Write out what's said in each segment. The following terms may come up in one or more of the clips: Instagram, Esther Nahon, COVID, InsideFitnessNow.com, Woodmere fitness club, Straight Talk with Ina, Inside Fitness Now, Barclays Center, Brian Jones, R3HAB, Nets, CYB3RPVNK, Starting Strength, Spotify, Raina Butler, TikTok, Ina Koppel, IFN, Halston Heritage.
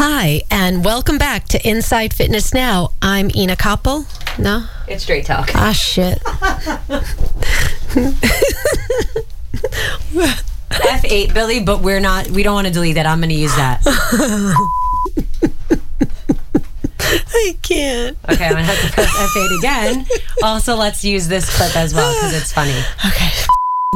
Hi, and welcome back to Inside Fitness Now. I'm Ina Koppel. No? It's Straight Talk. Ah, shit. F8, Billy, but we don't want to delete that. I'm going to use that. I can't. Okay, I'm going to have to press F8 again. Also, let's use this clip as well because it's funny. Okay.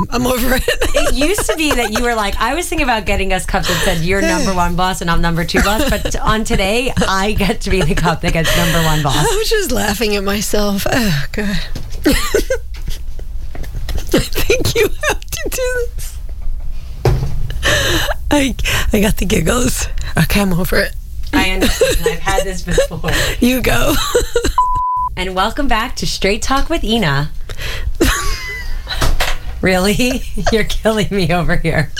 I'm over it. It used to be that you were like, I was thinking about getting us cups that said you're number one boss and I'm number two boss, but on today, I get to be the cup that gets number one boss. I was just laughing at myself. Oh, God. I think you have to do this. I got the giggles. Okay, I'm over it. I understand. I've had this before. You go. And welcome back to Straight Talk with Ina. Really? You're killing me over here.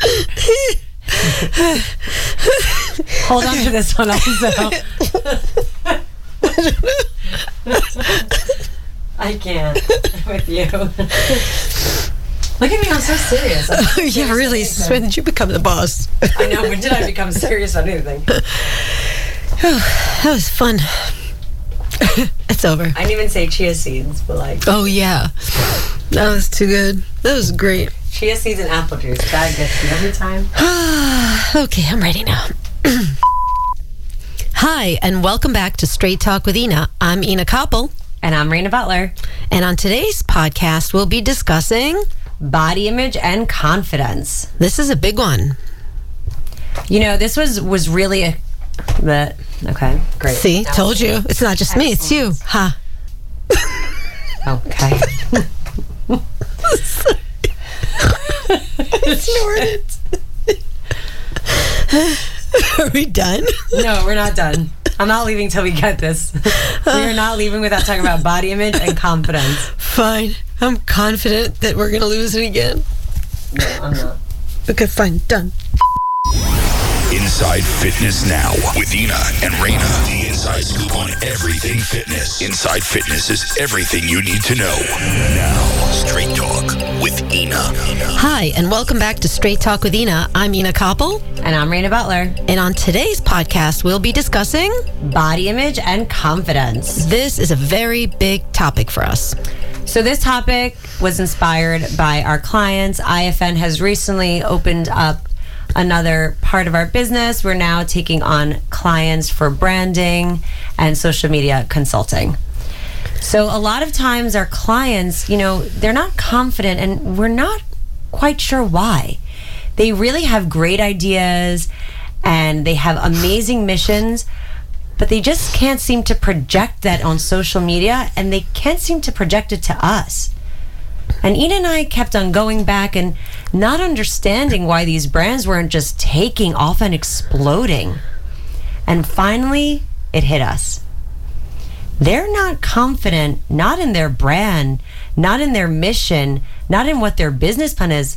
Hold on to this one also. I can't with you. Look at me, I'm so serious. Yeah, really. When did you become the boss? I know, when did I become serious on anything? Oh, that was fun. It's over. I didn't even say chia seeds, but like... Oh, yeah. That was too good. That was great. Chia seeds and apple juice. God gets me every time. Okay, I'm ready now. Hi, and welcome back to Straight Talk with Ina. I'm Ina Koppel. And I'm Raina Butler. And on today's podcast, we'll be discussing... body image and confidence. This is a big one. You know, this was really a... But, okay, great. See, that told you. It's not just me, it's you. Ha. Huh. Okay. I snorted. Are we done? No, we're not done. I'm not leaving till we get this. We are not leaving without talking about body image and confidence. Fine. I'm confident that we're going to lose it again. No, I'm not. Okay, fine. Done. Inside Fitness Now with Ina and Raina. The inside scoop on everything fitness. Inside Fitness is everything you need to know. Now, Straight Talk with Ina. Hi, and welcome back to Straight Talk with Ina. I'm Ina Koppel. And I'm Raina Butler. And on today's podcast, we'll be discussing... body image and confidence. This is a very big topic for us. So this topic was inspired by our clients. IFN has recently opened up another part of our business. We're now taking on clients for branding and social media consulting. So a lot of times our clients, you know, they're not confident and we're not quite sure why. They really have great ideas and they have amazing missions, but they just can't seem to project that on social media and they can't seem to project it to us. And Ina and I kept on going back and not understanding why these brands weren't just taking off and exploding. And finally, it hit us. They're not confident, not in their brand, not in their mission, not in what their business plan is.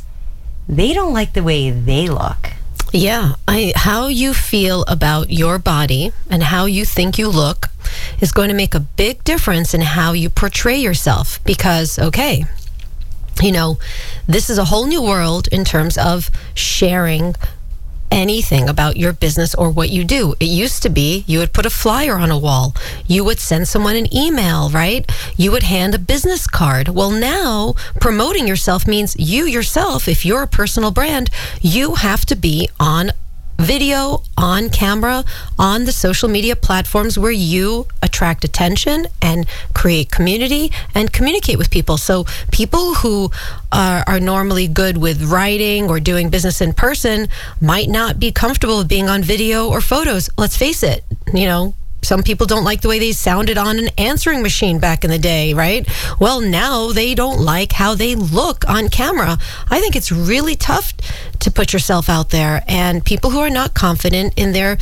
They don't like the way they look. Yeah, how you feel about your body and how you think you look is going to make a big difference in how you portray yourself. Because, okay... you know, this is a whole new world in terms of sharing anything about your business or what you do. It used to be you would put a flyer on a wall. You would send someone an email, right? You would hand a business card. Well, now promoting yourself means you yourself, if you're a personal brand, you have to be on video, on camera, on the social media platforms where you attract attention and create community and communicate with people. So people who are normally good with writing or doing business in person might not be comfortable with being on video or photos. Let's face it, you know, some people don't like the way they sounded on an answering machine back in the day, right? Well, now they don't like how they look on camera. I think it's really tough to put yourself out there. And people who are not confident in their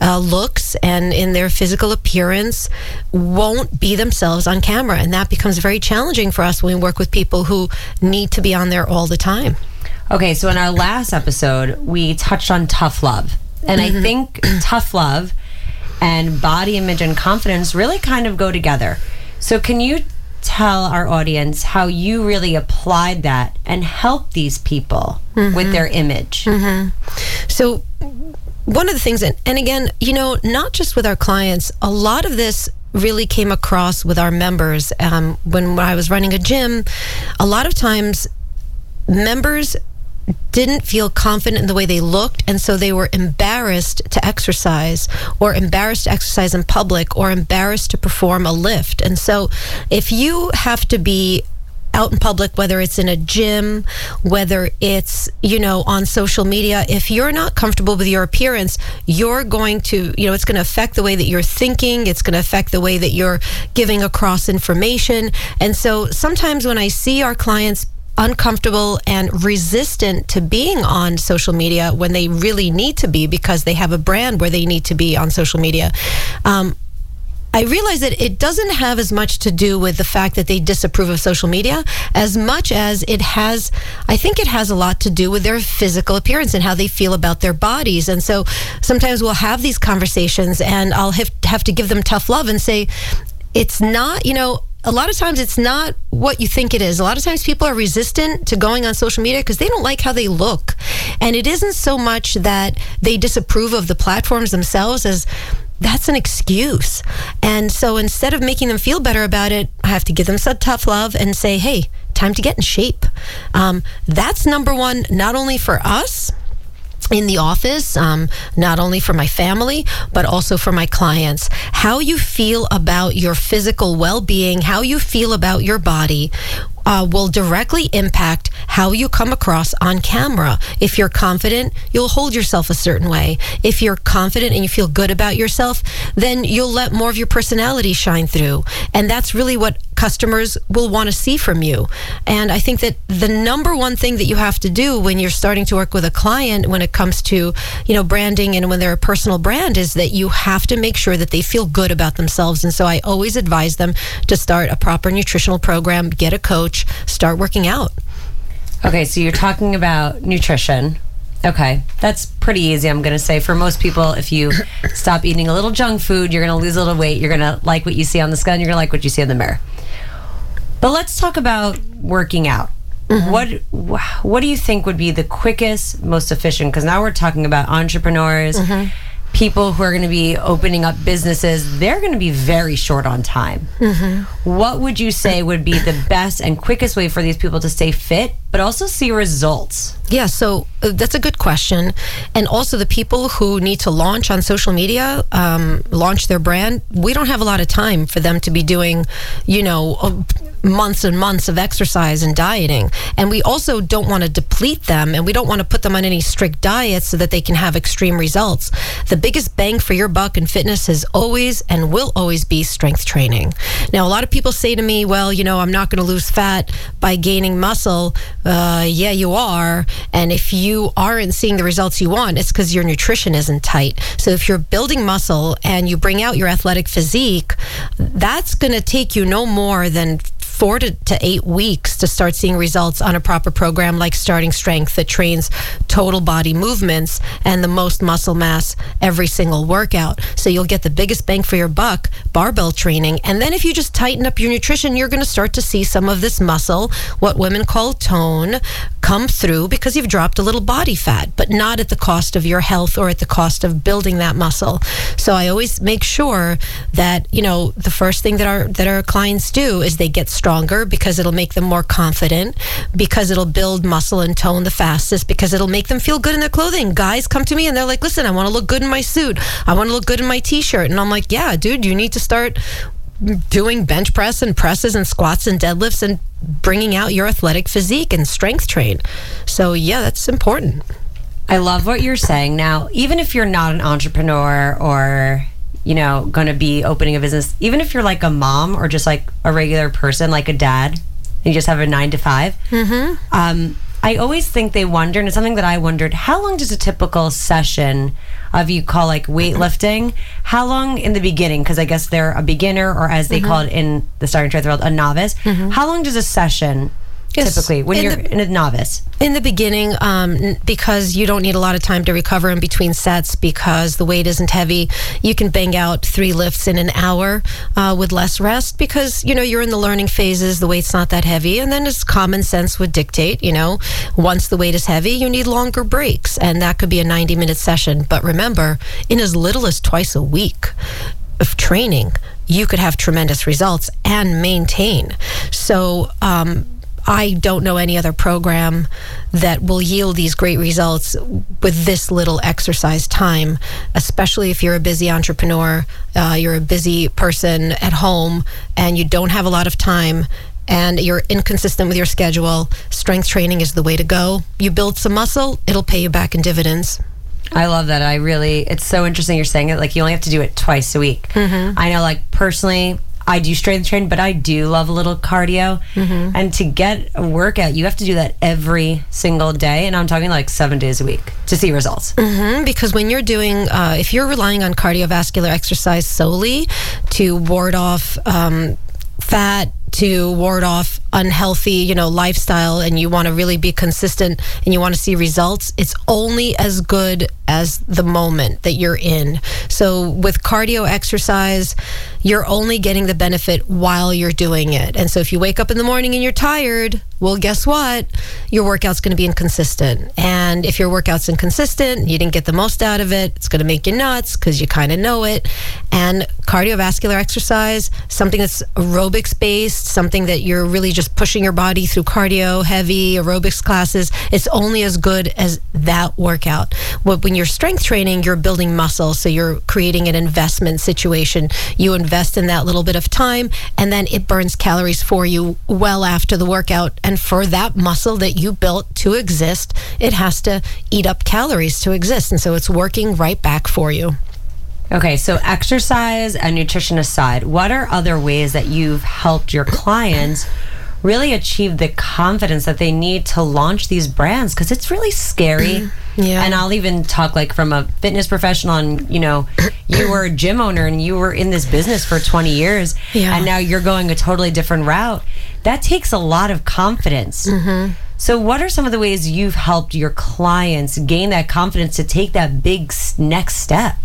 looks and in their physical appearance won't be themselves on camera. And that becomes very challenging for us when we work with people who need to be on there all the time. Okay, so in our last episode, we touched on tough love. And I think tough love and body image and confidence really kind of go together. So can you tell our audience how you really applied that and help these people with their image? So one of the things, and again, you know, not just with our clients, a lot of this really came across with our members. When I was running a gym, a lot of times members didn't feel confident in the way they looked, and so they were embarrassed to exercise, or embarrassed to exercise in public, or embarrassed to perform a lift. And so if you have to be out in public, whether it's in a gym, whether it's, you know, on social media, if you're not comfortable with your appearance, you're going to, you know, it's going to affect the way that you're thinking, it's going to affect the way that you're giving across information. And so sometimes when I see our clients uncomfortable and resistant to being on social media when they really need to be, because they have a brand where they need to be on social media, I realize that it doesn't have as much to do with the fact that they disapprove of social media as much as it has, I think it has a lot to do with their physical appearance and how they feel about their bodies. And so sometimes we'll have these conversations and I'll have to give them tough love and say, it's not, you know, a lot of times it's not what you think it is. A lot of times people are resistant to going on social media because they don't like how they look. And it isn't so much that they disapprove of the platforms themselves as that's an excuse. And so instead of making them feel better about it, I have to give them some tough love and say, hey, time to get in shape. That's number one, not only for us in the office, not only for my family, but also for my clients. How you feel about your physical well-being, how you feel about your body, will directly impact how you come across on camera. If you're confident, you'll hold yourself a certain way. If you're confident and you feel good about yourself, then you'll let more of your personality shine through. And that's really what customers will want to see from you. And I think that the number one thing that you have to do when you're starting to work with a client when it comes to, you know, branding and when they're a personal brand is that you have to make sure that they feel good about themselves. And so I always advise them to start a proper nutritional program, get a coach, start working out. Okay, so you're talking about nutrition. Okay, that's pretty easy, I'm going to say. For most people, if you stop eating a little junk food, you're going to lose a little weight, you're going to like what you see on the scale, and you're going to like what you see in the mirror. But let's talk about working out. Mm-hmm. What do you think would be the quickest, most efficient? Because now we're talking about entrepreneurs, mm-hmm. people who are going to be opening up businesses, they're going to be very short on time. Mm-hmm. What would you say would be the best and quickest way for these people to stay fit, but also see results? Yeah, so that's a good question. And also the people who need to launch on social media, launch their brand, we don't have a lot of time for them to be doing, you know, months and months of exercise and dieting. And we also don't want to deplete them, and we don't want to put them on any strict diets so that they can have extreme results. The biggest bang for your buck in fitness has always and will always be strength training. Now, a lot of people say to me, well, you know, I'm not going to lose fat by gaining muscle. Yeah, you are. And if you aren't seeing the results you want, it's because your nutrition isn't tight. So if you're building muscle and you bring out your athletic physique, that's going to take you no more than 4 to 8 weeks to start seeing results on a proper program like Starting Strength that trains total body movements and the most muscle mass every single workout. So you'll get the biggest bang for your buck, barbell training. And then if you just tighten up your nutrition, you're going to start to see some of this muscle, what women call tone, come through because you've dropped a little body fat, but not at the cost of your health or at the cost of building that muscle. So I always make sure that, you know, the first thing that our clients do is they get stronger because it'll make them more confident, because it'll build muscle and tone the fastest, because it'll make them feel good in their clothing. Guys come to me and they're like, listen, I want to look good in my suit. I want to look good in my t-shirt. And I'm like, yeah, dude, you need to start doing bench press and presses and squats and deadlifts and bringing out your athletic physique and strength train. So yeah, that's important. I love what you're saying. Now, even if you're not an entrepreneur or, you know, going to be opening a business, even if you're like a mom or just like a regular person, like a dad, and you just have a 9 to 5, mm-hmm. I always think they wonder, and it's something that I wondered, how long does a typical session of you call like weightlifting, how long in the beginning, because I guess they're a beginner, or as they mm-hmm. call it in the Starting Strength world, a novice, mm-hmm. how long does a session Yes. Typically, when you're a novice. In the beginning, because you don't need a lot of time to recover in between sets because the weight isn't heavy, you can bang out 3 lifts in an hour with less rest because, you know, you're in the learning phases, the weight's not that heavy, and then as common sense would dictate, you know, once the weight is heavy, you need longer breaks, and that could be a 90-minute session. But remember, in as little as twice a week of training, you could have tremendous results and maintain. So, I don't know any other program that will yield these great results with this little exercise time, especially if you're a busy entrepreneur, you're a busy person at home, and you don't have a lot of time, and you're inconsistent with your schedule. Strength training is the way to go. You build some muscle, it'll pay you back in dividends. I love that. It's so interesting you're saying it. Like, you only have to do it twice a week. Mm-hmm. I know, like, personally, I do strength train, but I do love a little cardio. Mm-hmm. And to get a workout, you have to do that every single day. And I'm talking like 7 days a week to see results. Mm-hmm, because when you're doing, if you're relying on cardiovascular exercise solely to ward off fat, to ward off unhealthy, you know, lifestyle, and you want to really be consistent and you want to see results, it's only as good as the moment that you're in. So with cardio exercise, you're only getting the benefit while you're doing it. And so if you wake up in the morning and you're tired, well, guess what? Your workout's going to be inconsistent. And if your workout's inconsistent, you didn't get the most out of it, it's going to make you nuts because you kind of know it. And cardiovascular exercise, something that's aerobics-based, something that you're really just pushing your body through cardio, heavy aerobics classes, it's only as good as that workout. When you're strength training, you're building muscle, so you're creating an investment situation. You invest in that little bit of time, and then it burns calories for you well after the workout. And for that muscle that you built to exist, it has to eat up calories to exist. And so it's working right back for you. Okay, so exercise and nutrition aside, what are other ways that you've helped your clients really achieve the confidence that they need to launch these brands? Because it's really scary. Yeah. And I'll even talk like from a fitness professional, and you know, you were a gym owner and you were in this business for 20 years, yeah, and now you're going a totally different route. That takes a lot of confidence. Mm-hmm. So what are some of the ways you've helped your clients gain that confidence to take that big next step?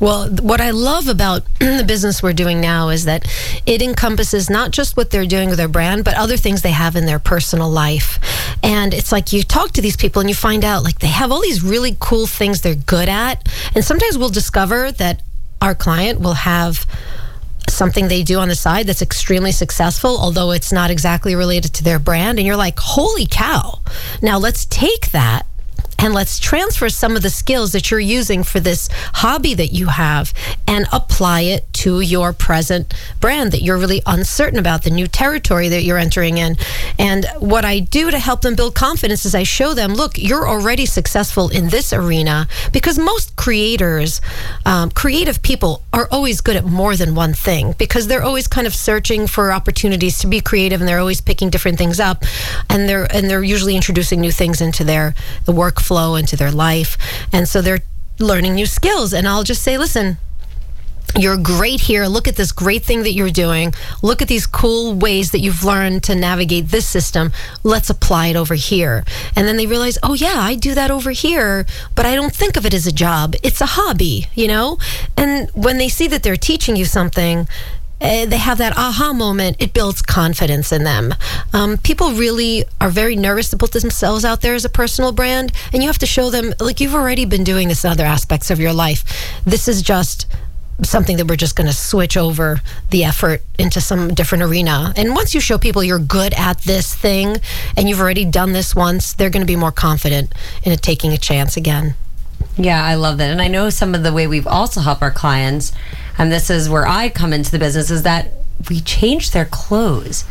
Well, what I love about the business we're doing now is that it encompasses not just what they're doing with their brand, but other things they have in their personal life. And it's like you talk to these people and you find out like they have all these really cool things they're good at. And sometimes we'll discover that our client will have something they do on the side that's extremely successful, although it's not exactly related to their brand. And you're like, holy cow. Now let's take that and let's transfer some of the skills that you're using for this hobby that you have and apply it to your present brand that you're really uncertain about, the new territory that you're entering in. And what I do to help them build confidence is I show them, look, you're already successful in this arena, because most creators, creative people are always good at more than one thing because they're always kind of searching for opportunities to be creative, and they're always picking different things up, and they're usually introducing new things into the workflow, into their life, and so they're learning new skills. And I'll just say, listen, you're great here. Look at this great thing that you're doing. Look at these cool ways that you've learned to navigate this system. Let's apply it over here. And then they realize, oh yeah, I do that over here, but I don't think of it as a job. It's a hobby, you know? And when they see that they're teaching you something, they have that aha moment. It builds confidence in them. People really are very nervous to put themselves out there as a personal brand, and you have to show them, like, you've already been doing this in other aspects of your life. This is just something that we're just going to switch over the effort into some different arena. And once you show people you're good at this thing and you've already done this once, they're going to be more confident in taking a chance again. Yeah, I love that. And I know some of the way we've also helped our clients, and this is where I come into the business, is that we change their clothes.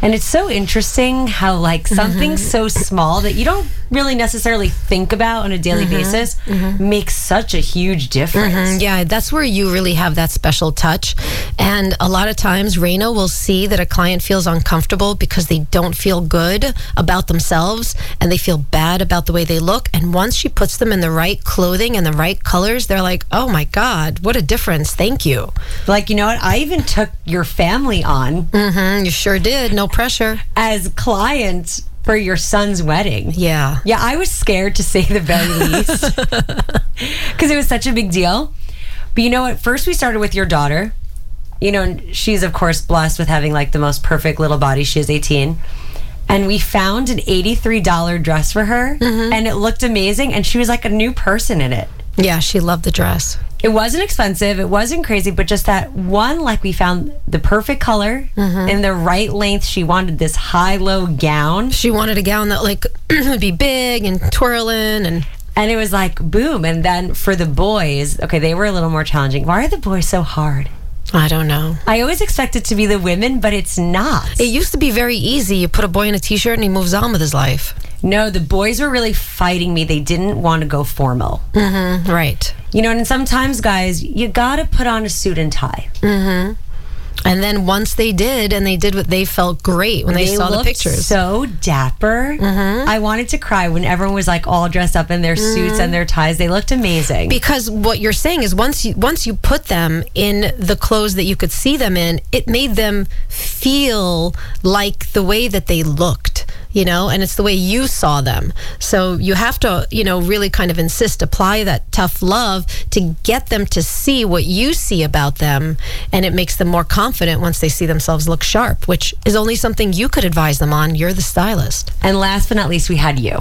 And it's so interesting how, like, something so small that you don't really necessarily think about on a daily basis makes such a huge difference. Yeah, that's where you really have that special touch. And a lot of times, Raina will see that a client feels uncomfortable because they don't feel good about themselves and they feel bad about the way they look. And once she puts them in the right clothing and the right colors, they're like, oh my God, what a difference. Thank you. Like, you know what? I even took your family on. You sure did. No pressure. As clients for your son's wedding. Yeah. Yeah, I was scared, to say the very least, because it was such a big deal. But you know, at first we started with your daughter. You know, and she's, of course, blessed with having, like, the most perfect little body. She is 18. And we found an $83 dress for her, mm-hmm. and it looked amazing, and she was like a new person in it. Yeah, she loved the dress. It wasn't expensive, it wasn't crazy, but just that one, like, we found the perfect color, mm-hmm. in the right length. She wanted this high-low gown. She wanted a gown that, like, would be big and twirling, and it was like, boom. And then for the boys, okay, they were a little more challenging. Why are the boys so hard? I don't know. I always expect it to be the women, but it's not. It used to be very easy. You put a boy in a t-shirt and he moves on with his life. No, the boys were really fighting me. They didn't want to go formal. Mm-hmm. Right. You know, and sometimes, guys, you gotta put on a suit and tie. Mm-hmm. And then once they did, and they did what they felt great when they saw the pictures. So dapper. Mm-hmm. I wanted to cry when everyone was like all dressed up in their suits, mm-hmm. and their ties. They looked amazing. Because what you're saying is once you put them in the clothes that you could see them in, it made them feel like the way that they looked. You know, and it's the way you saw them. So you have to, you know, really kind of insist, apply that tough love to get them to see what you see about them. And it makes them more confident once they see themselves look sharp, which is only something you could advise them on. You're the stylist. And last but not least, we had you.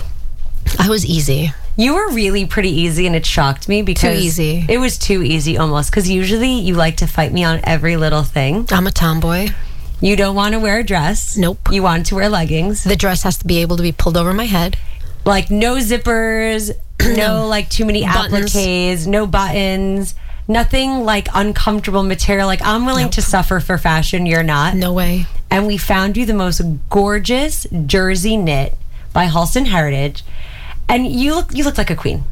I was easy. You were really pretty easy, and it shocked me because... Too easy. It was too easy almost, because usually you like to fight me on every little thing. I'm a tomboy. You don't want to wear a dress. Nope. You want to wear leggings. The dress has to be able to be pulled over my head. Like, no zippers, no, like, too many buttons. Appliques, no buttons, nothing like uncomfortable material. Like, I'm willing to suffer for fashion. You're not. No way. And we found you the most gorgeous jersey knit by Halston Heritage. And you look like a queen.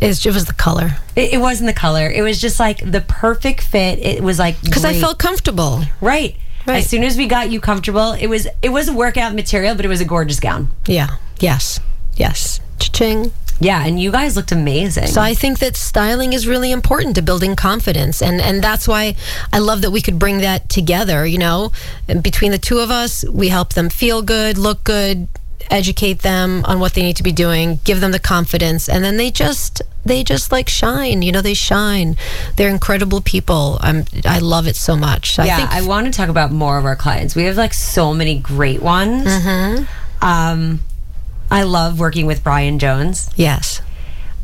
It was the color. It wasn't the color. It was just, like, the perfect fit. It was, like, because I felt comfortable. Right. Right. As soon as we got you comfortable, it was a workout material, but it was a gorgeous gown. Yeah. Yes. Yes. Cha-ching. Yeah, and you guys looked amazing. So I think that styling is really important to building confidence. And that's why I love that we could bring that together, you know. And between the two of us, we help them feel good, look good, educate them on what they need to be doing, give them the confidence, and then they just like shine. You know, they shine. They're incredible people. I love it so much. So yeah, I want to talk about more of our clients. We have like so many great ones. Mm-hmm. I love working with Brian Jones. Yes.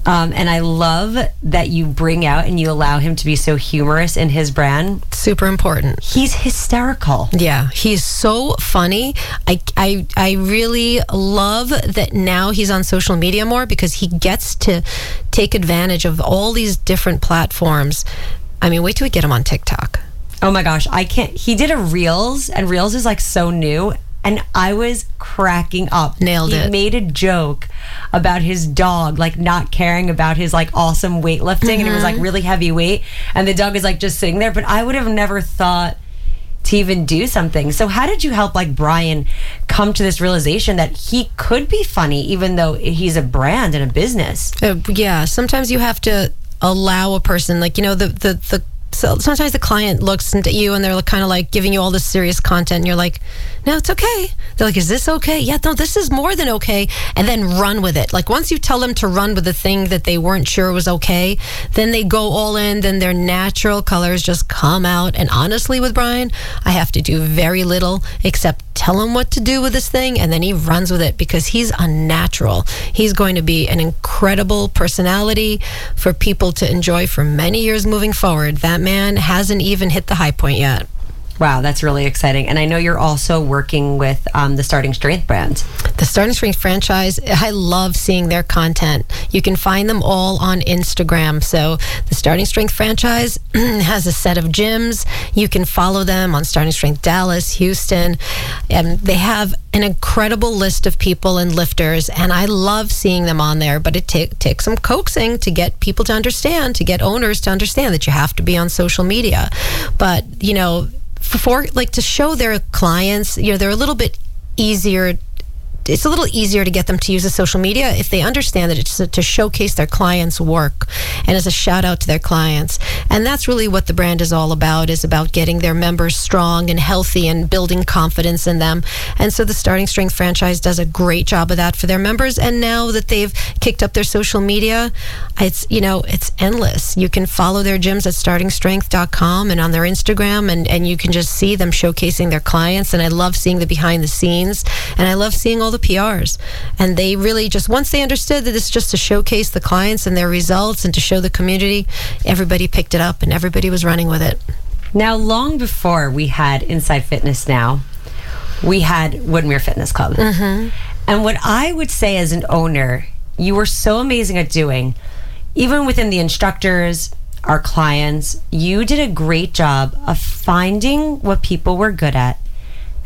And I love that you bring out and you allow him to be so humorous in his brand. Super important. He's hysterical. Yeah, he's so funny. I really love that now he's on social media more, because he gets to take advantage of all these different platforms. I mean, wait till we get him on TikTok. Oh my gosh, I can't. He did a Reels, and Reels is like so new. And I was cracking up. Nailed it. He made a joke about his dog, like, not caring about his, like, awesome weightlifting. Mm-hmm. And it was, like, really heavy weight. And the dog is, like, just sitting there. But I would have never thought to even do something. So how did you help, like, Brian come to this realization that he could be funny, even though he's a brand and a business? Yeah. Sometimes you have to allow a person, like, you know, So sometimes the client looks at you and they're kind of like giving you all this serious content, and you're like, no, it's okay. They're like, is this okay? Yeah, no, this is more than okay. And then run with it. Like, once you tell them to run with the thing that they weren't sure was okay, then they go all in, then their natural colors just come out. And honestly, with Brian, I have to do very little except tell him what to do with this thing, and then he runs with it, because he's a natural. He's going to be an incredible personality for people to enjoy for many years moving forward. That man hasn't even hit the high point yet. Wow, that's really exciting. And I know you're also working with the Starting Strength brand. The Starting Strength franchise, I love seeing their content. You can find them all on Instagram. So the Starting Strength franchise has a set of gyms. You can follow them on Starting Strength Dallas, Houston. And they have an incredible list of people and lifters, and I love seeing them on there, but it takes some coaxing to get people to understand, to get owners to understand that you have to be on social media. But, you know, for like to show their clients, you know, they're a little bit easier it's a little easier to get them to use the social media if they understand that it's to showcase their clients' work and as a shout out to their clients. And that's really what the brand is all about, is about getting their members strong and healthy and building confidence in them. And so the Starting Strength franchise does a great job of that for their members. And now that they've kicked up their social media, it's, you know, it's endless. You can follow their gyms at startingstrength.com and on their Instagram, and you can just see them showcasing their clients. And I love seeing the behind the scenes, and I love seeing all the PRs. And they really just, once they understood that it's just to showcase the clients and their results and to show the community, everybody picked it up and everybody was running with it. Now, long before we had Inside Fitness Now, we had Woodmere Fitness Club. Mm-hmm. And what I would say as an owner, you were so amazing at doing, even within the instructors, our clients, you did a great job of finding what people were good at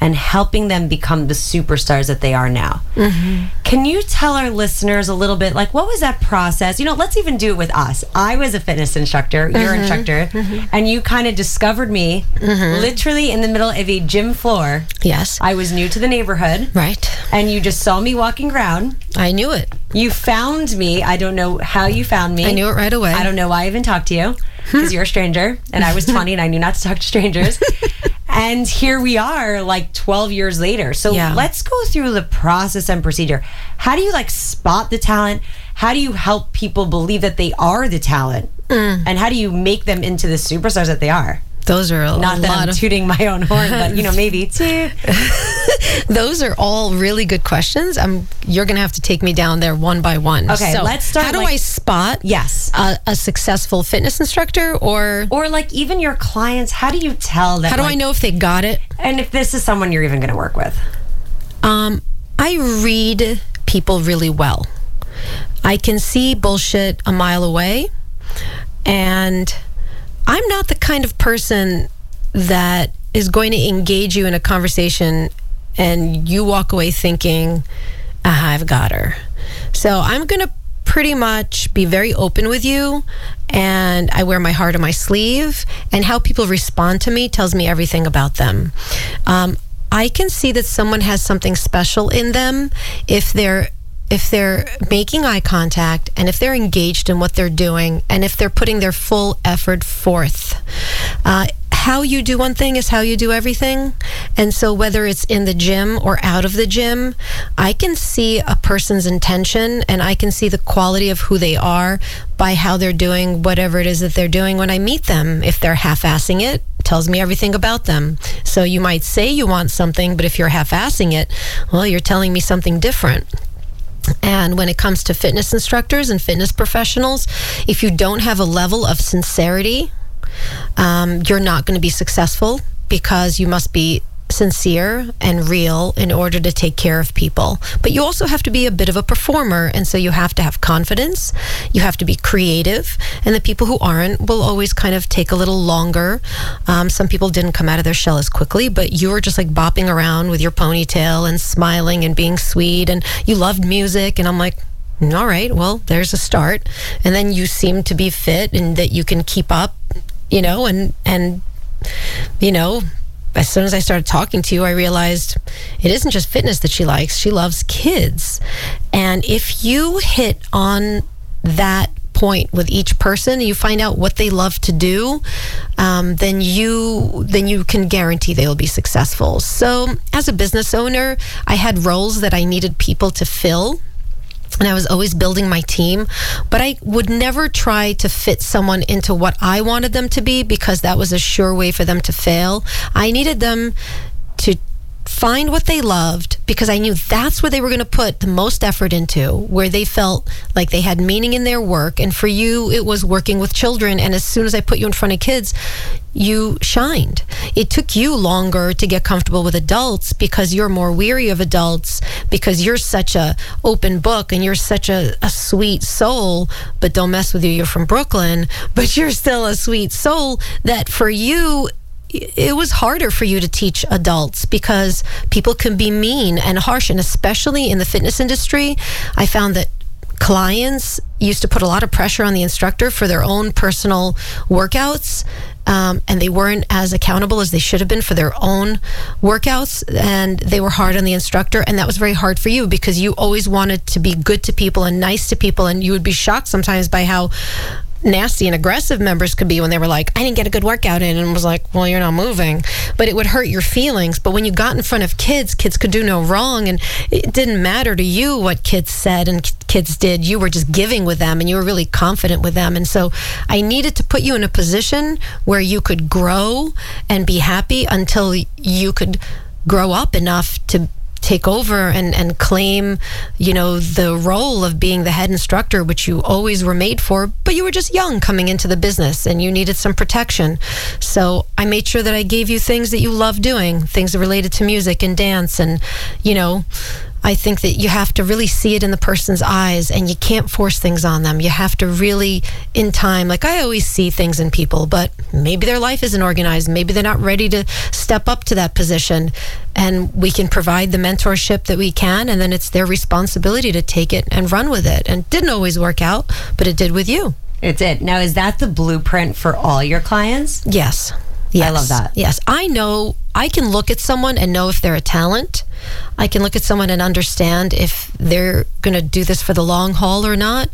and helping them become the superstars that they are now. Mm-hmm. Can you tell our listeners a little bit, like, what was that process? You know, let's even do it with us. I was a fitness instructor, mm-hmm. your instructor, mm-hmm. and you kind of discovered me mm-hmm. literally in the middle of a gym floor. Yes. I was new to the neighborhood. Right. And you just saw me walking around. I knew it. You found me. I don't know how you found me. I knew it right away. I don't know why I even talked to you, because you're a stranger, and I was 20 and I knew not to talk to strangers. And here we are, like 12 years later. So yeah. Let's go through the process and procedure. How do you spot the talent? How do you help people believe that they are the talent? Mm. And how do you make them into the superstars that they are? Those are a lot. Not that I'm tooting my own horn, but maybe toot. Those are all really good questions. You're going to have to take me down there one by one. Okay, so let's start. How do I spot a successful fitness instructor or even your clients? How do you tell that? How do I know if they got it? And if this is someone you're even going to work with? I read people really well. I can see bullshit a mile away, and I'm not the kind of person that is going to engage you in a conversation and you walk away thinking, I've got her. So I'm going to pretty much be very open with you, and I wear my heart on my sleeve, and how people respond to me tells me everything about them. I can see that someone has something special in them if they're making eye contact, and if they're engaged in what they're doing, and if they're putting their full effort forth. How you do one thing is how you do everything. And so whether it's in the gym or out of the gym, I can see a person's intention, and I can see the quality of who they are by how they're doing whatever it is that they're doing when I meet them. If they're half-assing it, tells me everything about them. So you might say you want something, but if you're half-assing it, well, you're telling me something different. And when it comes to fitness instructors and fitness professionals, if you don't have a level of sincerity, you're not going to be successful, because you must be sincere and real in order to take care of people. But you also have to be a bit of a performer, and so you have to have confidence, you have to be creative, and the people who aren't will always kind of take a little longer. Some people didn't come out of their shell as quickly, but you were just bopping around with your ponytail and smiling and being sweet, and you loved music, and I'm like, all right, well, there's a start. And then you seem to be fit and that you can keep up, and as soon as I started talking to you, I realized it isn't just fitness that she likes. She loves kids. And if you hit on that point with each person, you find out what they love to do, then you can guarantee they'll be successful. So as a business owner, I had roles that I needed people to fill, and I was always building my team, but I would never try to fit someone into what I wanted them to be, because that was a sure way for them to fail. I needed them to find what they loved, because I knew that's where they were going to put the most effort into, where they felt like they had meaning in their work. And for you, it was working with children. And as soon as I put you in front of kids, you shined. It took you longer to get comfortable with adults, because you're more weary of adults, because you're such a open book and you're such a sweet soul. But don't mess with you, you're from Brooklyn, but you're still a sweet soul, that for you, it was harder for you to teach adults, because people can be mean and harsh. And especially in the fitness industry, I found that clients used to put a lot of pressure on the instructor for their own personal workouts, and they weren't as accountable as they should have been for their own workouts, and they were hard on the instructor, and that was very hard for you because you always wanted to be good to people and nice to people, and you would be shocked sometimes by how nasty and aggressive members could be when they were like, I didn't get a good workout in, and was like, well, you're not moving. But it would hurt your feelings. But when you got in front of kids, kids could do no wrong, and it didn't matter to you what kids said and kids did. You were just giving with them, and you were really confident with them. And so I needed to put you in a position where you could grow and be happy until you could grow up enough to take over and claim, you know, the role of being the head instructor, which you always were made for, but you were just young coming into the business and you needed some protection. So I made sure that I gave you things that you love doing, things related to music and dance. And, you know, I think that you have to really see it in the person's eyes, and you can't force things on them. You have to really, in time, like I always see things in people, but maybe their life isn't organized. Maybe they're not ready to step up to that position, and we can provide the mentorship that we can, and then it's their responsibility to take it and run with it. And it didn't always work out, but it did with you. It did. Now, is that the blueprint for all your clients? Yes. Yes. I love that. Yes. I know I can look at someone and know if they're a talent. I can look at someone and understand if they're going to do this for the long haul or not.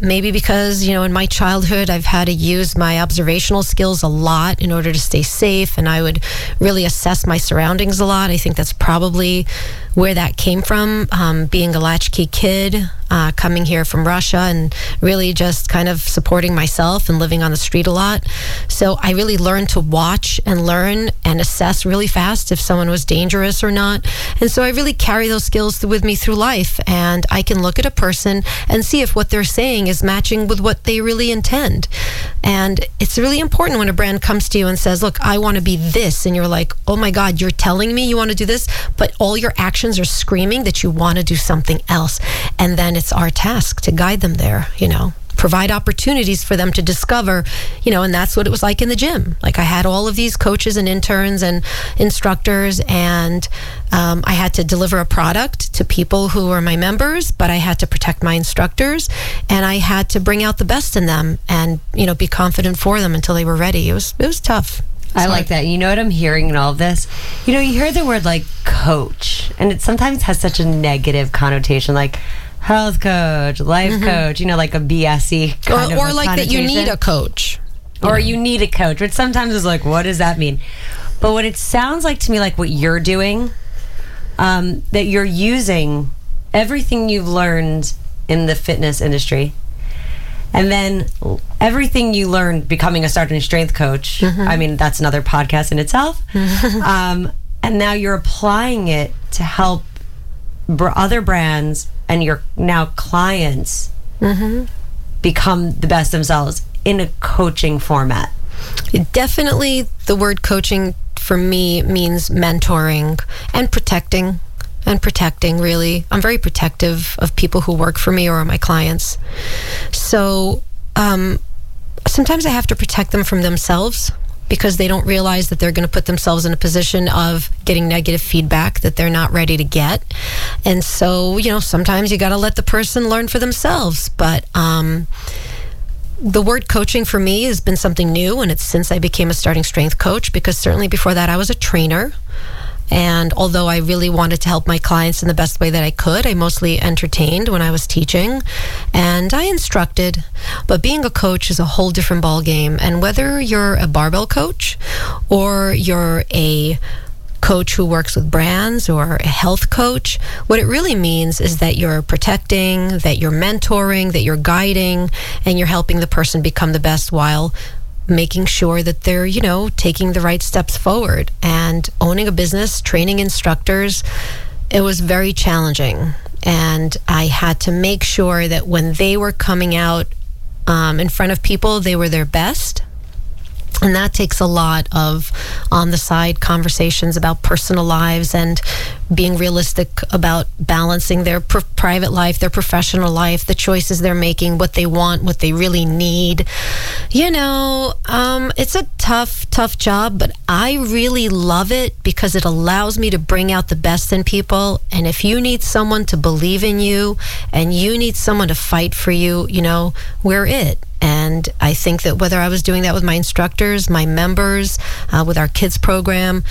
Maybe because, you know, in my childhood, I've had to use my observational skills a lot in order to stay safe. And I would really assess my surroundings a lot. I think that's probably where that came from, being a latchkey kid, coming here from Russia, and really just kind of supporting myself and living on the street a lot. So I really learned to watch and learn and assess really fast if someone was dangerous or not. And so I really carry those skills with me through life, and I can look at a person and see if what they're saying is matching with what they really intend. And it's really important when a brand comes to you and says, look, I want to be this, and you're like, oh my God, you're telling me you want to do this, but all your actions are screaming that you want to do something else. And then it's our task to guide them there, you know, provide opportunities for them to discover, you know. And that's what it was like in the gym. Like I had all of these coaches and interns and instructors, and I had to deliver a product to people who were my members, but I had to protect my instructors, and I had to bring out the best in them and, you know, be confident for them until they were ready. It was tough. I like that. You know what I'm hearing in all of this? You know, you hear the word like coach, and it sometimes has such a negative connotation, like health coach, life coach, you know, like a BSE kind of, or like that you need a coach. Or you need a coach, which sometimes is like, what does that mean? But what it sounds like to me, like what you're doing, that you're using everything you've learned in the fitness industry, and then everything you learned becoming a starting strength coach. I mean, that's another podcast in itself. And now you're applying it to help other brands and your now clients become the best themselves in a coaching format. Definitely the word coaching for me means mentoring and protecting, really. I'm very protective of people who work for me or are my clients. So sometimes I have to protect them from themselves, because they don't realize that they're going to put themselves in a position of getting negative feedback that they're not ready to get. And so, you know, sometimes you got to let the person learn for themselves. But the word coaching for me has been something new, and it's since I became a starting strength coach, because certainly before that I was a trainer. And although I really wanted to help my clients in the best way that I could, I mostly entertained when I was teaching, and I instructed. But being a coach is a whole different ballgame. And whether you're a barbell coach or you're a coach who works with brands or a health coach, what it really means is that you're protecting, that you're mentoring, that you're guiding, and you're helping the person become the best while making sure that they're, you know, taking the right steps forward. And owning a business, training instructors, it was very challenging. And I had to make sure that when they were coming out in front of people, they were their best. And that takes a lot of on-the-side conversations about personal lives and being realistic about balancing their private life, their professional life, the choices they're making, what they want, what they really need. You know, it's a tough job, but I really love it because it allows me to bring out the best in people. And if you need someone to believe in you and you need someone to fight for you, you know, we're it. And I think that whether I was doing that with my instructors, my members, with our kids program,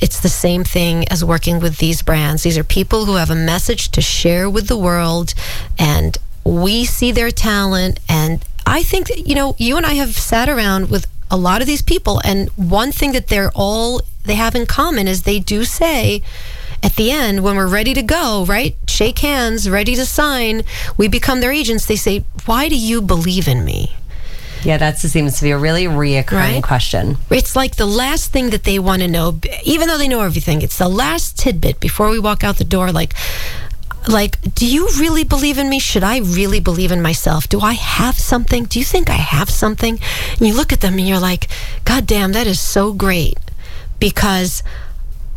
it's the same thing as working with these brands. These are people who have a message to share with the world, and we see their talent. And I think that, you know, you and I have sat around with a lot of these people, and one thing that they have in common is they do say at the end, when we're ready to go, right? Shake hands, ready to sign, we become their agents. They say, why do you believe in me? Yeah, that seems to be a really reoccurring question. It's like the last thing that they want to know, even though they know everything. It's the last tidbit before we walk out the door, like, do you really believe in me? Should I really believe in myself? Do I have something? Do you think I have something? And you look at them and you're like, God damn, that is so great, because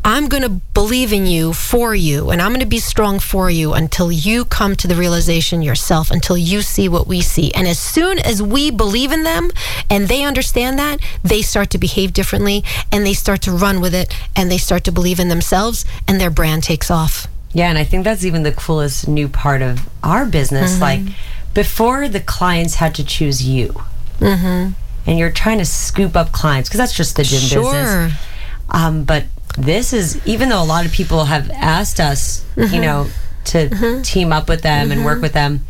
I'm going to believe in you for you, and I'm going to be strong for you until you come to the realization yourself, until you see what we see. And as soon as we believe in them and they understand that, they start to behave differently, and they start to run with it, and they start to believe in themselves, and their brand takes off. Yeah, and I think that's even the coolest new part of our business. Mm-hmm. Like, before, the clients had to choose you. Mm-hmm. And you're trying to scoop up clients, because that's just the gym business. But this is, even though a lot of people have asked us, mm-hmm. you know, to mm-hmm. team up with them mm-hmm. and work with them,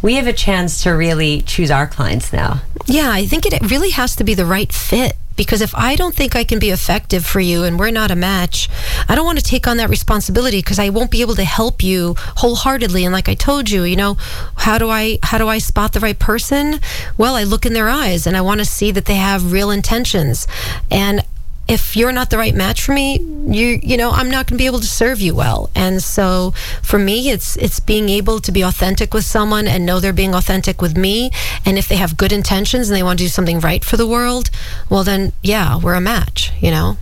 we have a chance to really choose our clients now. Yeah, I think it really has to be the right fit, because if I don't think I can be effective for you and we're not a match, I don't want to take on that responsibility, because I won't be able to help you wholeheartedly. And like I told you, you know, how do I spot the right person? Well, I look in their eyes and I want to see that they have real intentions. And if you're not the right match for me, you know, I'm not going to be able to serve you well. And so for me, it's being able to be authentic with someone and know they're being authentic with me. And if they have good intentions and they want to do something right for the world, well then, yeah, we're a match, you know?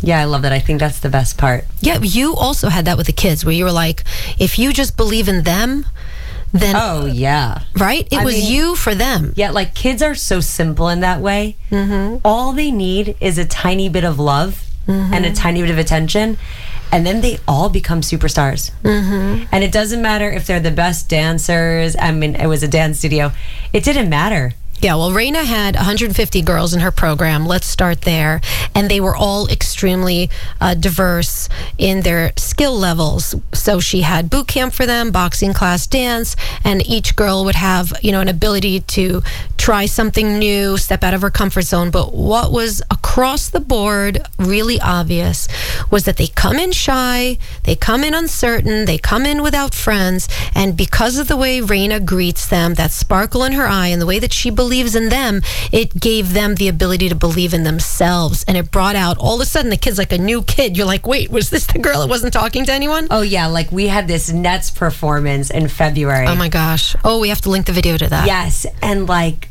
Yeah, I love that. I think that's the best part. Yeah, you also had that with the kids, where you were like, if you just believe in them, then... Oh, yeah. Right? I mean, you for them. Yeah, like, kids are so simple in that way. Mm-hmm. All they need is a tiny bit of love mm-hmm. and a tiny bit of attention, and then they all become superstars. Mm-hmm. And it doesn't matter if they're the best dancers. I mean, it was a dance studio. It didn't matter. Yeah, well, Raina had 150 girls in her program. Let's start there. And they were all extremely diverse in their skill levels. So she had boot camp for them, boxing class, dance, and each girl would have, you know, an ability to try something new, step out of her comfort zone. But what was across the board really obvious was that they come in shy, they come in uncertain, they come in without friends. And because of the way Raina greets them, that sparkle in her eye and the way that she believes in them, it gave them the ability to believe in themselves. And it brought out, all of a sudden, the kid's like a new kid. You're like, wait, was this the girl that wasn't talking to anyone? Oh yeah, like we had this Nets performance in February. Oh my gosh. Oh, we have to link the video to that. Yes. And like,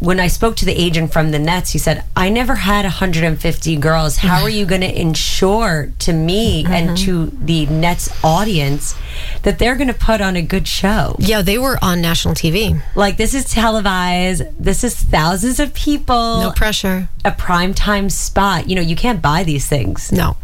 when I spoke to the agent from the Nets, he said, I never had 150 girls. How are you going to ensure to me mm-hmm. and to the Nets audience that they're going to put on a good show? Yeah, they were on national TV. Like, this is televised. This is thousands of people. No pressure. A primetime spot. You know, you can't buy these things. No.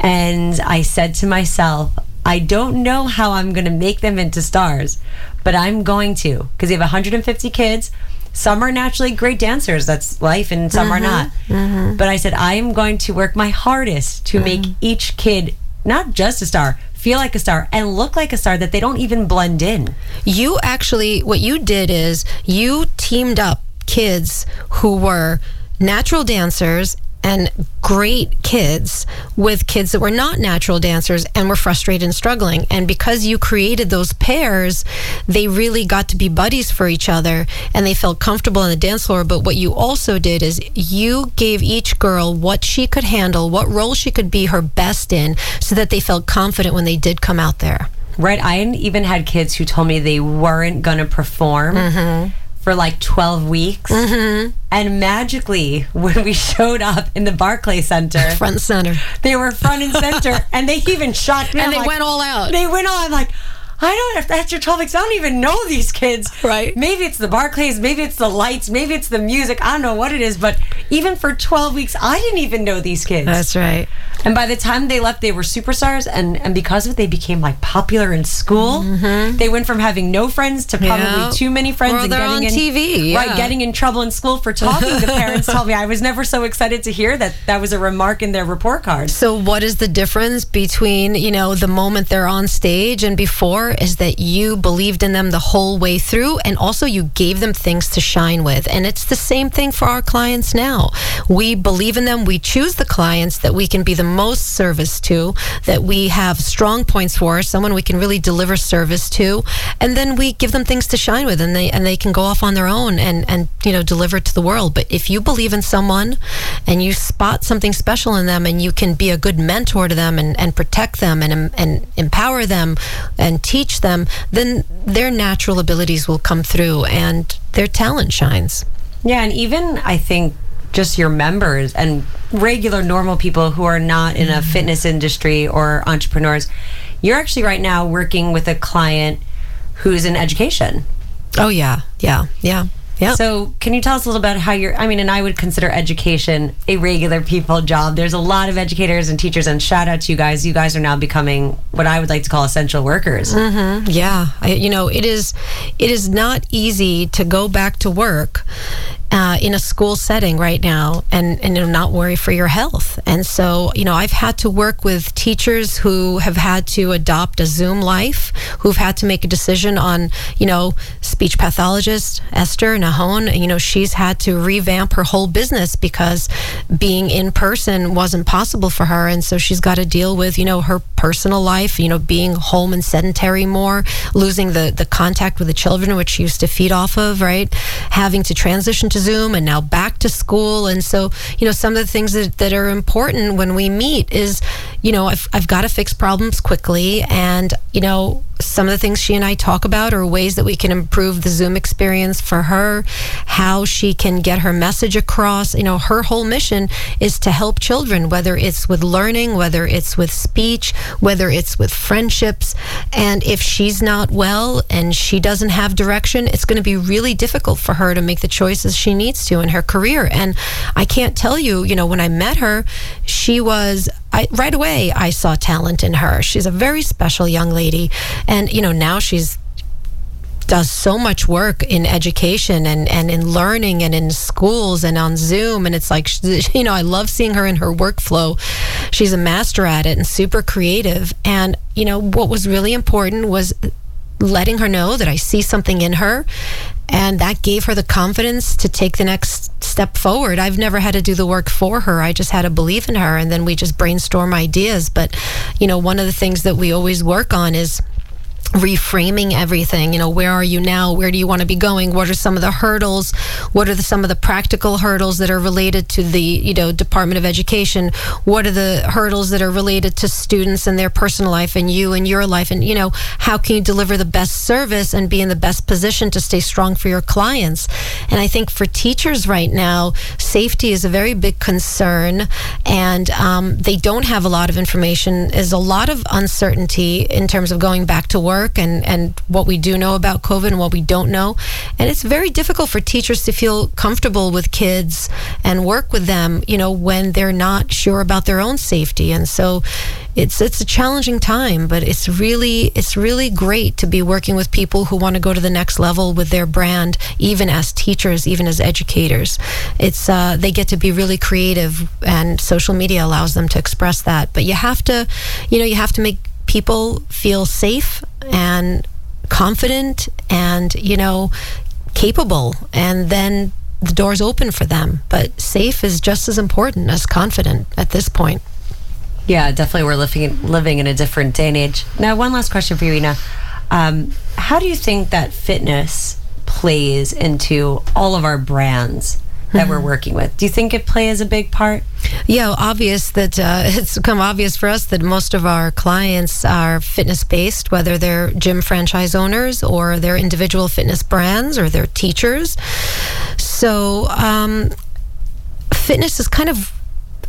And I said to myself, I don't know how I'm going to make them into stars, but I'm going to, because you have 150 kids. Some are naturally great dancers, that's life, and some mm-hmm, are not. Mm-hmm. But I said, I am going to work my hardest to mm-hmm. make each kid not just a star, feel like a star, and look like a star, that they don't even blend in. You actually, what you did is you teamed up kids who were natural dancers and great kids with kids that were not natural dancers and were frustrated and struggling. And because you created those pairs, they really got to be buddies for each other, and they felt comfortable on the dance floor. But what you also did is you gave each girl what she could handle, what role she could be her best in, so that they felt confident when they did come out there. Right. I even had kids who told me they weren't going to perform mm-hmm. for like 12 weeks. Mm-hmm. And magically, when we showed up in the Barclays Center. Front and center. They were front and center. And they even shocked me. And they went all out. They went all out. I'm like, I don't know if that's your 12 weeks. I don't even know these kids. Right. Maybe it's the Barclays. Maybe it's the lights. Maybe it's the music. I don't know what it is. But even for 12 weeks, I didn't even know these kids. That's right. And by the time they left, they were superstars. And because of it, they became like popular in school. Mm-hmm. They went from having no friends to probably too many friends. Or they're on TV. Yeah. Right, getting in trouble in school for talking. The parents told me I was never so excited to hear that that was a remark in their report card. So what is the difference between, you know, the moment they're on stage and before is that you believed in them the whole way through, and also you gave them things to shine with. And it's the same thing for our clients now. We believe in them. We choose the clients that we can be the most service to, that we have strong points for, someone we can really deliver service to, and then we give them things to shine with, and they can go off on their own and you know, deliver to the world. But if you believe in someone and you spot something special in them, and you can be a good mentor to them and protect them and empower them and teach them, then their natural abilities will come through and their talent shines. Yeah, and even I think just your members and regular normal people who are not in a fitness industry or entrepreneurs, you're actually right now working with a client who's in education. Oh yeah. So can you tell us a little about how you're, I mean, and I would consider education a regular people job. There's a lot of educators and teachers, and shout out to you guys. You guys are now becoming what I would like to call essential workers. Mm-hmm. Yeah, it is not easy to go back to work in a school setting right now and not worry for your health. And so, you know, I've had to work with teachers who have had to adopt a Zoom life, who've had to make a decision on, you know, speech pathologist Esther Nahon, you know, she's had to revamp her whole business because being in person wasn't possible for her. And so she's got to deal with, you know, her personal life, you know, being home and sedentary more, losing the contact with the children, which she used to feed off of, right? Having to transition to Zoom and now back to school. And so, you know, some of the things that are important when we meet is, you know, I've got to fix problems quickly. And, you know, some of the things she and I talk about are ways that we can improve the Zoom experience for her, how she can get her message across. You know, her whole mission is to help children, whether it's with learning, whether it's with speech, whether it's with friendships. And if she's not well and she doesn't have direction, it's going to be really difficult for her to make the choices she needs to in her career. And I can't tell you, you know, when I met her, she was... right away, I saw talent in her. She's a very special young lady. And, you know, now she's does so much work in education and in learning and in schools and on Zoom. And it's like, you know, I love seeing her in her workflow. She's a master at it and super creative. And, you know, what was really important was letting her know that I see something in her. And that gave her the confidence to take the next step forward. I've never had to do the work for her. I just had to believe in her. And then we just brainstorm ideas. But, you know, one of the things that we always work on is reframing everything. You know, where are you now? Where do you want to be going? What are some of the hurdles? What are some of the practical hurdles that are related to the, you know, Department of Education? What are the hurdles that are related to students and their personal life and you and your life? And, you know, how can you deliver the best service and be in the best position to stay strong for your clients? And I think for teachers right now, safety is a very big concern, and they don't have a lot of information. There's a lot of uncertainty in terms of going back to work. And what we do know about COVID and what we don't know. And it's very difficult for teachers to feel comfortable with kids and work with them, you know, when they're not sure about their own safety. And so it's a challenging time, but it's really great to be working with people who want to go to the next level with their brand, even as teachers, even as educators. It's they get to be really creative, and social media allows them to express that. But you have to make people feel safe and confident and, you know, capable, and then the door's open for them. But safe is just as important as confident at this point. Yeah, definitely. We're living in a different day and age. Now, one last question for you, Ina. How do you think that fitness plays into all of our brands that we're working with? Do you think it plays a big part? Yeah, obvious that it's become obvious for us that most of our clients are fitness-based, whether they're gym franchise owners or they're individual fitness brands or they're teachers. So fitness is kind of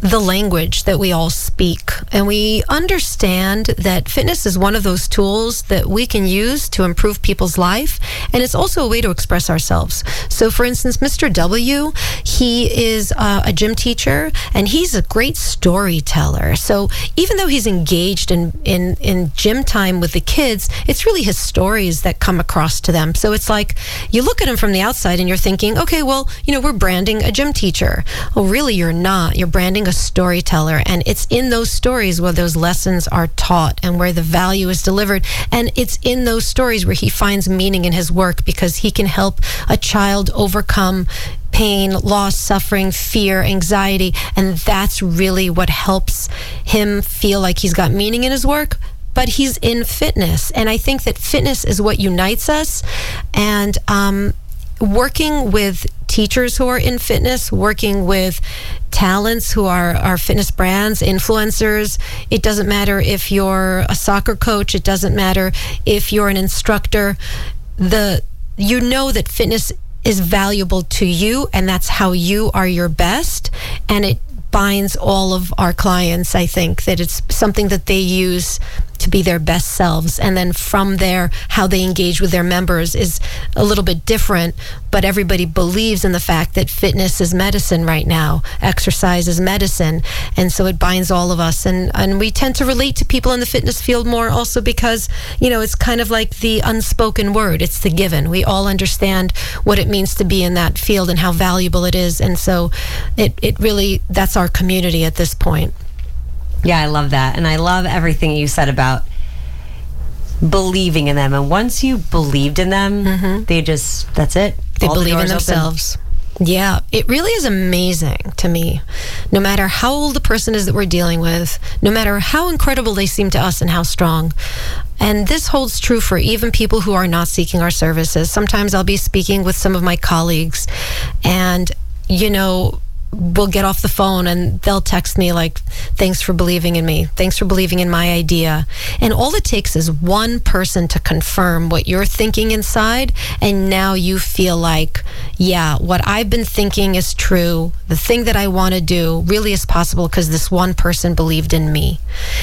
the language that we all speak, and we understand that fitness is one of those tools that we can use to improve people's life, and it's also a way to express ourselves. So for instance, Mr. W, he is a gym teacher, and he's a great storyteller. So even though he's engaged in gym time with the kids, it's really his stories that come across to them. So it's like, you look at him from the outside and you're thinking, okay, well, you know, we're branding a gym teacher. Well, really you're not. You're branding a storyteller, and it's in those stories where those lessons are taught and where the value is delivered, and it's in those stories where he finds meaning in his work, because he can help a child overcome pain, loss, suffering, fear, anxiety, and that's really what helps him feel like he's got meaning in his work. But he's in fitness, and I think that fitness is what unites us. And working with teachers who are in fitness, working with talents who are fitness brands, influencers. It doesn't matter if you're a soccer coach. It doesn't matter if you're an instructor. You know that fitness is valuable to you, and that's how you are your best. And it binds all of our clients, I think, that it's something that they use to be their best selves. And then from there, how they engage with their members is a little bit different, but everybody believes in the fact that fitness is medicine right now, exercise is medicine, and so it binds all of us. And we tend to relate to people in the fitness field more also because, you know, it's kind of like the unspoken word, it's the given. We all understand what it means to be in that field and how valuable it is, and so it really, that's our community at this point. Yeah, I love that. And I love everything you said about believing in them. And once you believed in them, they just, that's it. They believe in themselves. Yeah, it really is amazing to me. No matter how old the person is that we're dealing with, no matter how incredible they seem to us and how strong. And this holds true for even people who are not seeking our services. Sometimes I'll be speaking with some of my colleagues and, you know, we'll get off the phone and they'll text me like, thanks for believing in me. Thanks for believing in my idea. And all it takes is one person to confirm what you're thinking inside. And now you feel like, yeah, what I've been thinking is true. The thing that I want to do really is possible because this one person believed in me.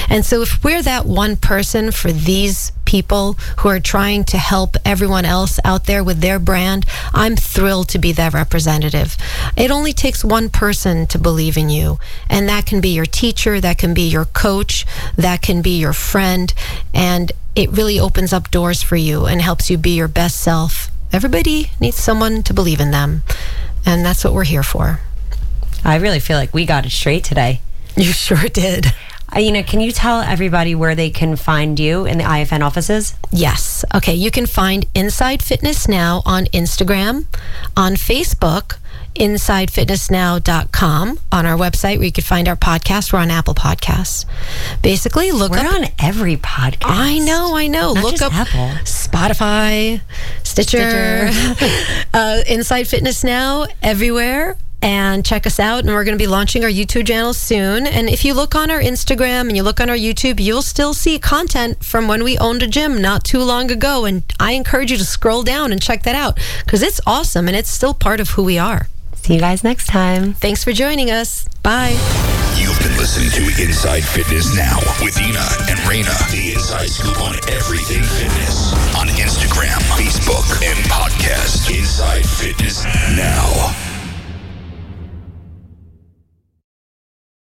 And so if we're that one person for these people who are trying to help everyone else out there with their brand, I'm thrilled to be that representative. It only takes one person to believe in you, and that can be your teacher, that can be your coach, that can be your friend, and it really opens up doors for you and helps you be your best self. Everybody needs someone to believe in them, and that's what we're here for. I really feel like we got it straight today. You sure did. Ina, can you tell everybody where they can find you in the IFN offices? Yes. Okay, you can find Inside Fitness Now on Instagram, on Facebook, InsideFitnessNow.com, on our website where you can find our podcast. We're on Apple Podcasts. Basically, we're on every podcast. I know. Not look up Apple. Spotify, Stitcher. Inside Fitness Now, everywhere. And check us out, and we're going to be launching our YouTube channel soon. And if you look on our Instagram and you look on our YouTube, you'll still see content from when we owned a gym not too long ago, and I encourage you to scroll down and check that out because it's awesome and it's still part of who we are. See you guys next time. Thanks for joining us. Bye. You've been listening to Inside Fitness Now with Ina and Raina. The inside scoop on everything fitness on Instagram, Facebook, and podcast. Inside Fitness Now.